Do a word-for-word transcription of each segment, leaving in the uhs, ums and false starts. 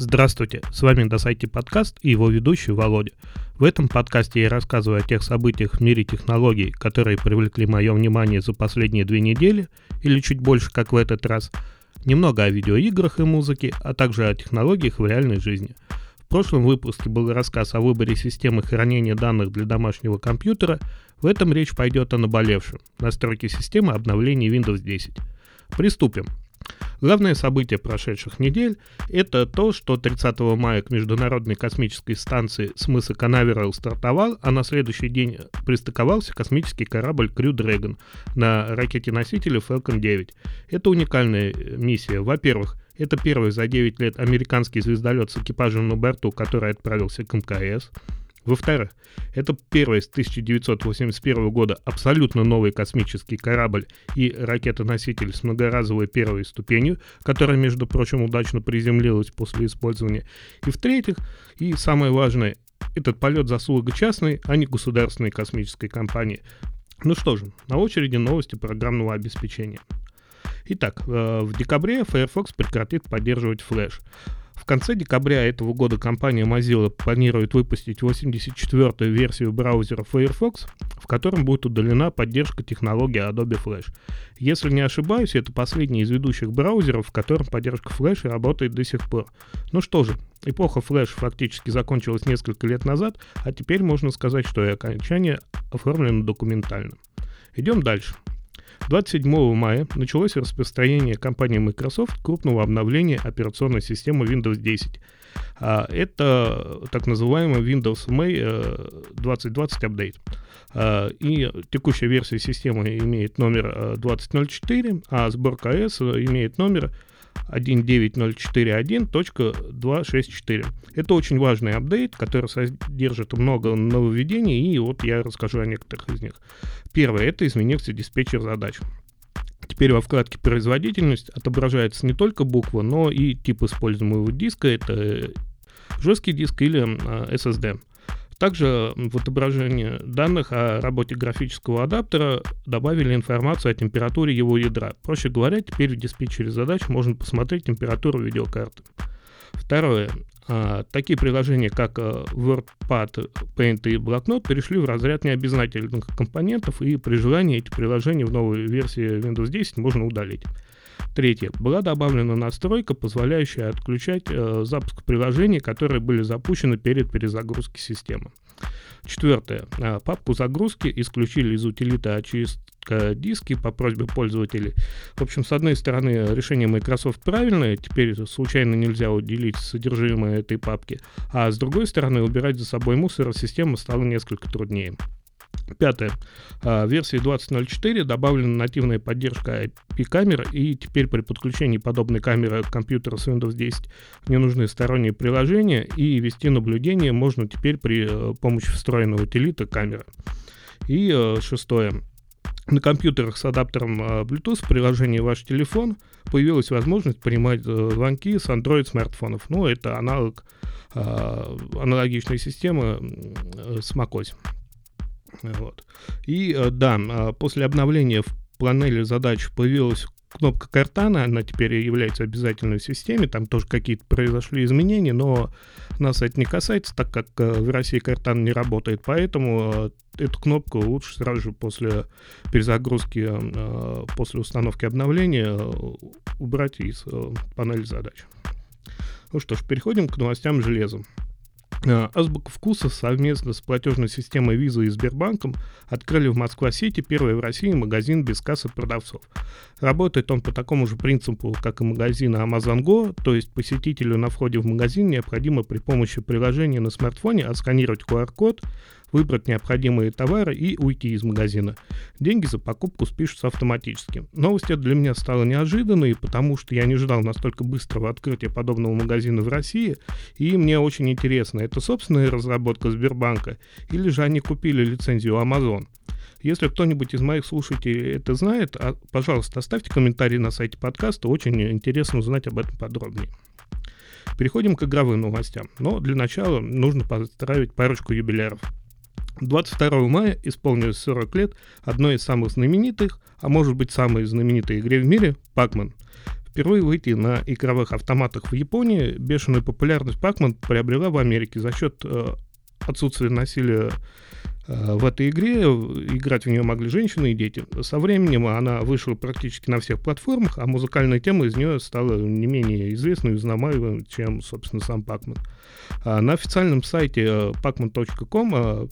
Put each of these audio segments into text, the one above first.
Здравствуйте, с вами на сайте подкаст и его ведущий Володя. В этом подкасте я рассказываю о тех событиях в мире технологий, которые привлекли мое внимание за последние две недели, или чуть больше, как в этот раз, немного о видеоиграх и музыке, а также о технологиях в реальной жизни. В прошлом выпуске был рассказ о выборе системы хранения данных для домашнего компьютера, в этом речь пойдет о наболевшем – настройке системы обновления Windows десять. Приступим. Главное событие прошедших недель – это то, что тридцатого мая к Международной космической станции с мыса Канаверал стартовал, а на следующий день пристыковался космический корабль Crew Dragon на ракете-носителе Falcon девять. Это уникальная миссия. Во-первых, это первый за девять лет американский звездолет с экипажем на борту, который отправился к эм ка эс. Во-вторых, это первый с тысяча девятьсот восемьдесят первого года абсолютно новый космический корабль и ракета-носитель с многоразовой первой ступенью, которая, между прочим, удачно приземлилась после использования. И в-третьих, и самое важное, этот полет заслуга частной, а не государственной космической компании. Ну что же, на очереди новости программного обеспечения. Итак, в декабре Firefox прекратит поддерживать Flash. В конце декабря этого года компания Mozilla планирует выпустить восемьдесят четвёртую версию браузера Firefox, в котором будет удалена поддержка технологии Adobe Flash. Если не ошибаюсь, это последний из ведущих браузеров, в котором поддержка Flash работает до сих пор. Ну что же, эпоха Flash фактически закончилась несколько лет назад, а теперь можно сказать, что и окончание оформлено документально. Идем дальше. двадцать седьмого мая началось распространение компании Microsoft крупного обновления операционной системы Windows десять. Это так называемый Windows May двадцать двадцать Update. И текущая версия системы имеет номер двадцать ноль четыре, а сборка эй эс имеет номер один девять ноль четыре один точка два шесть четыре. Это очень важный апдейт, который содержит много нововведений, и вот я расскажу о некоторых из них. Первое – это изменился диспетчер задач. Теперь во вкладке «Производительность» отображается не только буква, но и тип используемого диска – это жесткий диск или эс эс ди. Также в отображении данных о работе графического адаптера добавили информацию о температуре его ядра. Проще говоря, теперь в диспетчере задач можно посмотреть температуру видеокарты. Второе. Такие приложения, как WordPad, Paint и Блокнот, перешли в разряд необязательных компонентов, и при желании эти приложения в новой версии Windows десять можно удалить. Третье. Была добавлена настройка, позволяющая отключать э, запуск приложений, которые были запущены перед перезагрузкой системы. Четвертое. Э, папку загрузки исключили из утилиты очистка диски по просьбе пользователей. В общем, с одной стороны, решение Microsoft правильное, теперь случайно нельзя уделить содержимое этой папки, а с другой стороны, убирать за собой мусор системы стало несколько труднее. Пятое. В версии двадцать ноль четыре добавлена нативная поддержка ай пи-камер, и теперь при подключении подобной камеры к компьютеру с Windows десять не нужны сторонние приложения, и вести наблюдение можно теперь при помощи встроенного утилита камеры. И шестое. На компьютерах с адаптером Bluetooth в приложении «Ваш телефон» появилась возможность принимать звонки с Android-смартфонов. Ну, это аналог аналогичной системы с macOS. Вот. И да, после обновления в панели задач появилась кнопка Cortana, она теперь является обязательной в системе, там тоже какие-то произошли изменения, но нас это не касается, так как в России Cortana не работает, поэтому эту кнопку лучше сразу же после перезагрузки, после установки обновления убрать из панели задач. Ну что ж, переходим к новостям железа. Азбука вкуса совместно с платежной системой Visa и Сбербанком открыли в Москва-Сити первый в России магазин без кассы продавцов. Работает он по такому же принципу, как и магазин Amazon Go, то есть посетителю на входе в магазин необходимо при помощи приложения на смартфоне отсканировать ку ар-код, выбрать необходимые товары и уйти из магазина. Деньги за покупку спишутся автоматически. Новость эта для меня стала неожиданной, потому что я не ждал настолько быстрого открытия подобного магазина в России, и мне очень интересно, это собственная разработка Сбербанка или же они купили лицензию Amazon? Если кто-нибудь из моих слушателей это знает, пожалуйста, оставьте комментарий на сайте подкаста, очень интересно узнать об этом подробнее. Переходим к игровым новостям, но для начала нужно поздравить парочку юбиляров. двадцать второго мая исполнилось сорок лет одной из самых знаменитых, а может быть самой знаменитой игре в мире – Pac-Man. Впервые выйти на игровых автоматах в Японии, бешеную популярность Pac-Man приобрела в Америке за счет э, отсутствия насилия э, в этой игре. Играть в нее могли женщины и дети. Со временем она вышла практически на всех платформах, а музыкальная тема из нее стала не менее известной и узнаваемой, чем, собственно, сам Pac-Man. А на официальном сайте пакман точка ком э,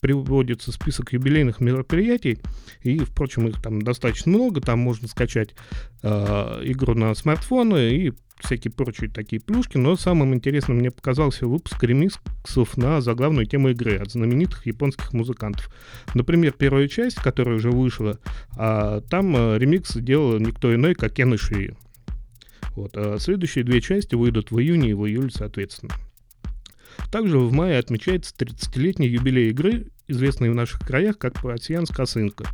приводится список юбилейных мероприятий, и, впрочем, их там достаточно много, там можно скачать э, игру на смартфоны и всякие прочие такие плюшки, но самым интересным мне показался выпуск ремиксов на заглавную тему игры от знаменитых японских музыкантов. Например, первая часть, которая уже вышла, э, там э, ремикс делал никто иной, как Кен Иши. Вот, а следующие две части выйдут в июне и в июле, соответственно. Также в мае отмечается тридцатилетний юбилей игры, известной в наших краях как «Поросьянка-косынка».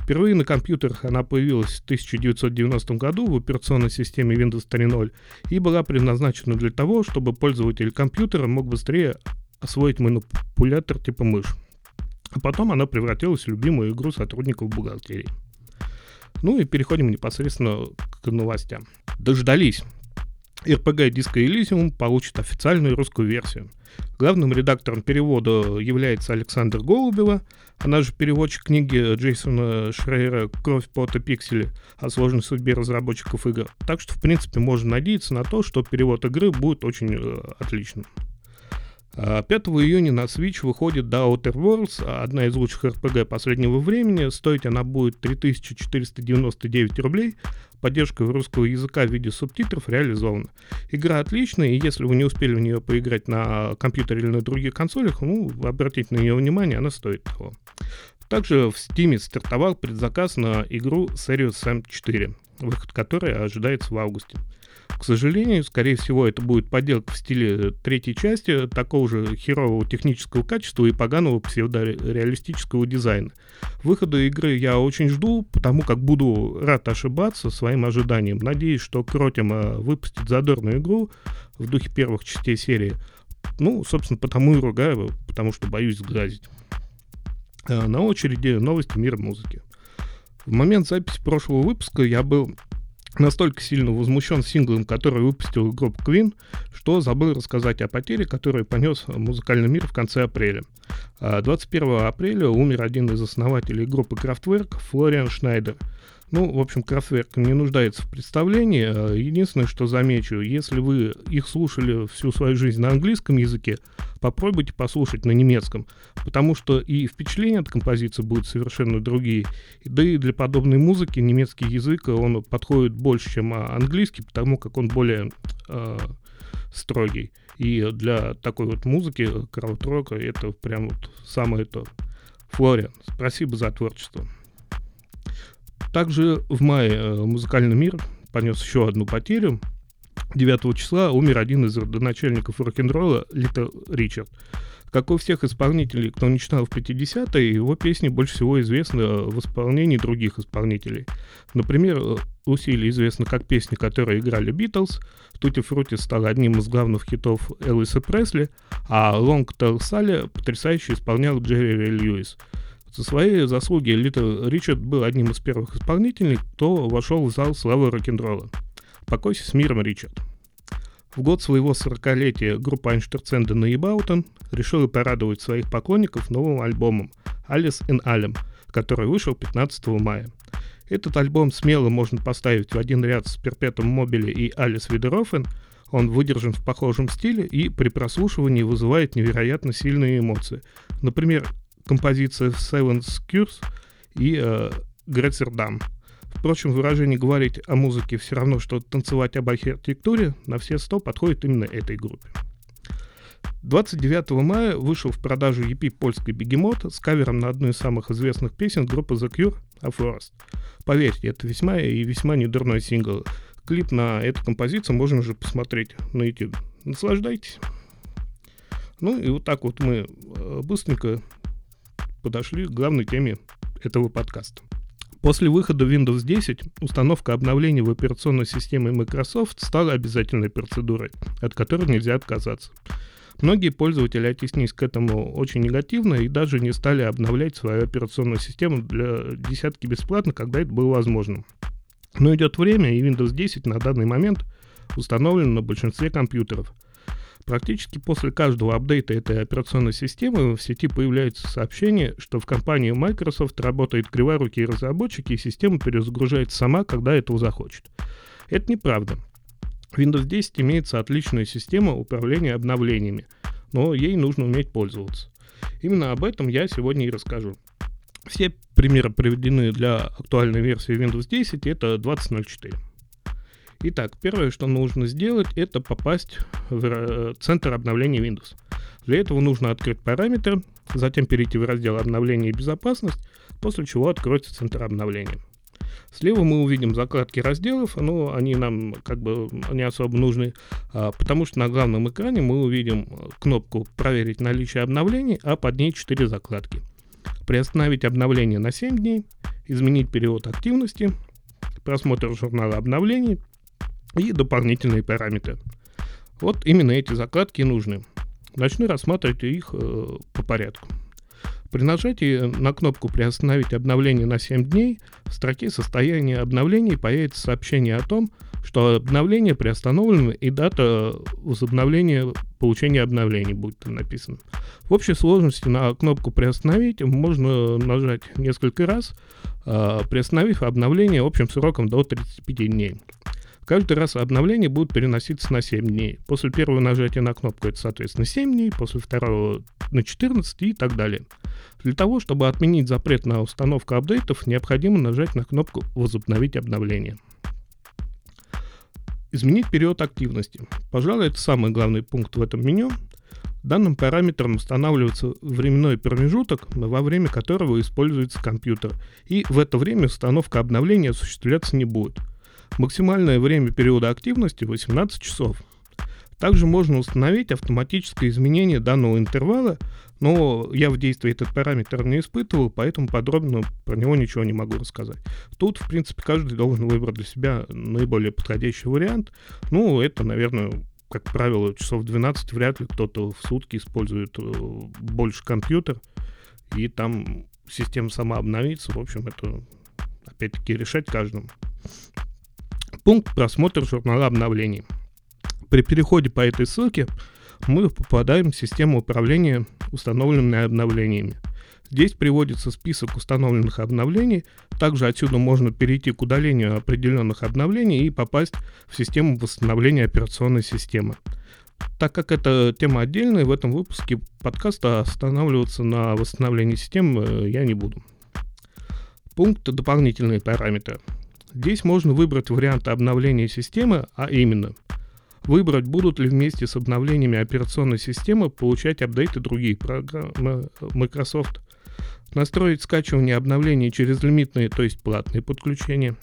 Впервые на компьютерах она появилась в тысяча девятьсот девяностом году в операционной системе Windows три ноль и была предназначена для того, чтобы пользователь компьютера мог быстрее освоить манипулятор типа мышь. А потом она превратилась в любимую игру сотрудников бухгалтерии. Ну и переходим непосредственно к новостям. Дождались! эр пэ гэ Disco Elysium получит официальную русскую версию. Главным редактором перевода является Александра Голубева, она же переводчик книги Джейсона Шрейера «Кровь, пот и пиксели» о сложной судьбе разработчиков игр. Так что, в принципе, можно надеяться на то, что перевод игры будет очень э, отличным. пятого июня на Switch выходит Daughter Worlds, одна из лучших эр пэ гэ последнего времени. Стоить она будет три тысячи четыреста девяносто девять рублей. Поддержка русского языка в виде субтитров реализована. Игра отличная, и если вы не успели в нее поиграть на компьютере или на других консолях, ну, обратите на нее внимание, она стоит того. Также в Steam стартовал предзаказ на игру Serious эм четыре, выход которой ожидается в августе. К сожалению, скорее всего, это будет подделка в стиле третьей части, такого же херового технического качества и поганого псевдореалистического дизайна. Выхода игры я очень жду, потому как буду рад ошибаться своим ожиданиям. Надеюсь, что Кротима выпустит задорную игру в духе первых частей серии. Ну, собственно, потому и ругаю, потому что боюсь сглазить. На очереди новости мира музыки. В момент записи прошлого выпуска я был настолько сильно возмущен синглом, который выпустила группа Queen, что забыл рассказать о потере, которую понес музыкальный мир в конце апреля. двадцать первого апреля умер один из основателей группы Kraftwerk, Флориан Шнайдер. Ну, в общем, Kraftwerk не нуждается в представлении. Единственное, что замечу, если вы их слушали всю свою жизнь на английском языке, попробуйте послушать на немецком, потому что и впечатления от композиции будут совершенно другие. Да и для подобной музыки немецкий язык, он подходит больше, чем английский, потому как он более э, строгий. И для такой вот музыки, крауд-рока, это прям вот самое то. Флориан, спасибо за творчество. Также в мае музыкальный мир понес еще одну потерю. девятого числа умер один из родоначальников рок-н-ролла Литл Ричард. Как у всех исполнителей, кто начинал в пятидесятые, его песни больше всего известны в исполнении других исполнителей. Например, Лусиль известна как песня, которую играли Битлз, Тутти Фрутти стала одним из главных хитов Элвиса Пресли, а Long Tall Sally потрясающе исполнял Джерри Льюис. За свои заслуги Литл Ричард был одним из первых исполнителей, кто вошел в зал славы рок-н-ролла. Покойся с миром, Ричард. В год своего сорокалетия группа Einstürzende Neubauten решила порадовать своих поклонников новым альбомом «Alice in Allem», который вышел пятнадцатого мая. Этот альбом смело можно поставить в один ряд с «Перпетум мобили» и «Alice Widerhofen». Он выдержан в похожем стиле и при прослушивании вызывает невероятно сильные эмоции. Например, композиция «Seven Skurs» и э, «Грецердам». Впрочем, выражение «говорить о музыке все равно, что танцевать об архитектуре» на все сто подходит именно этой группе. двадцать девятого мая вышел в продажу и пи польской «Бегемот» с кавером на одну из самых известных песен группы The Cure «A Forest». Поверьте, это весьма и весьма недурной сингл. Клип на эту композицию можно уже посмотреть на YouTube. Наслаждайтесь! Ну и вот так вот мы быстренько подошли к главной теме этого подкаста. После выхода Windows десять установка обновлений в операционной системе Microsoft стала обязательной процедурой, от которой нельзя отказаться. Многие пользователи отнеслись к этому очень негативно и даже не стали обновлять свою операционную систему для десятки бесплатно, когда это было возможно. Но идет время, и Windows десять на данный момент установлен на большинстве компьютеров. Практически после каждого апдейта этой операционной системы в сети появляется сообщение, что в компании Microsoft работают криворукие разработчики, и система перезагружается сама, когда этого захочет. Это неправда. В Windows десять имеется отличная система управления обновлениями, но ей нужно уметь пользоваться. Именно об этом я сегодня и расскажу. Все примеры приведены для актуальной версии Windows десять, это двадцать ноль четыре. Итак, первое, что нужно сделать, это попасть в центр обновления Windows. Для этого нужно открыть параметры, затем перейти в раздел «Обновление и безопасность», после чего откроется центр обновления. Слева мы увидим закладки разделов, но они нам как бы не особо нужны, потому что на главном экране мы увидим кнопку «Проверить наличие обновлений», а под ней четыре закладки. Приостановить обновление на семь дней, изменить период активности, просмотр журнала обновлений и дополнительные параметры. Вот именно эти закладки нужны. Начну рассматривать их э, по порядку. При нажатии на кнопку «Приостановить обновление на семь дней» в строке «Состояние обновлений» появится сообщение о том, что обновление приостановлено и дата возобновления получения обновлений будет там написано. В общей сложности на кнопку «Приостановить» можно нажать несколько раз, э, приостановив обновление общим сроком до тридцати пяти дней. Каждый раз обновление будет переноситься на семь дней. После первого нажатия на кнопку это, соответственно, семь дней, после второго на четырнадцать и так далее. Для того, чтобы отменить запрет на установку апдейтов, необходимо нажать на кнопку «Возобновить обновление». Изменить период активности. Пожалуй, это самый главный пункт в этом меню. Данным параметром устанавливается временной промежуток, во время которого используется компьютер, и в это время установка обновления осуществляться не будет. Максимальное время периода активности – восемнадцать часов. Также можно установить автоматическое изменение данного интервала, но я в действии этот параметр не испытывал, поэтому подробно про него ничего не могу рассказать. Тут, в принципе, каждый должен выбрать для себя наиболее подходящий вариант. Ну, это, наверное, как правило, часов двенадцать вряд ли кто-то в сутки использует больше компьютер, и там система сама обновится. В общем, это, опять-таки, решать каждому. Пункт «Просмотр журнала обновлений». При переходе по этой ссылке мы попадаем в систему управления установленными обновлениями. Здесь приводится список установленных обновлений. Также отсюда можно перейти к удалению определенных обновлений и попасть в систему восстановления операционной системы. Так как это тема отдельная, в этом выпуске подкаста останавливаться на восстановлении системы я не буду. Пункт «Дополнительные параметры». Здесь можно выбрать варианты обновления системы, а именно выбрать, будут ли вместе с обновлениями операционной системы получать апдейты других программ Microsoft, настроить скачивание обновлений через лимитные, то есть платные подключения,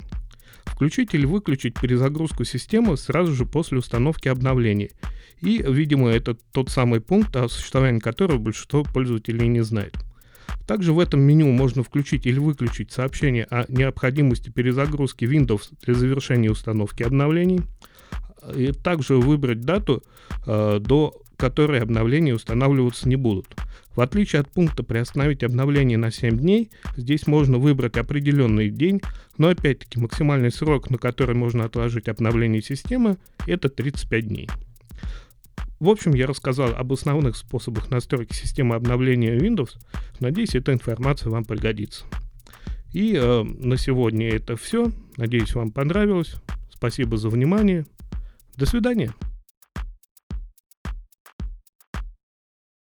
включить или выключить перезагрузку системы сразу же после установки обновлений. И, видимо, это тот самый пункт, о существовании которого большинство пользователей не знает. Также в этом меню можно включить или выключить сообщение о необходимости перезагрузки Windows для завершения установки обновлений, и также выбрать дату, до которой обновления устанавливаться не будут. В отличие от пункта «Приостановить обновление на семь дней», здесь можно выбрать определенный день, но опять-таки максимальный срок, на который можно отложить обновление системы, это тридцать пять дней. В общем, я рассказал об основных способах настройки системы обновления Windows. Надеюсь, эта информация вам пригодится. И э, на сегодня это все. Надеюсь, вам понравилось. Спасибо за внимание. До свидания.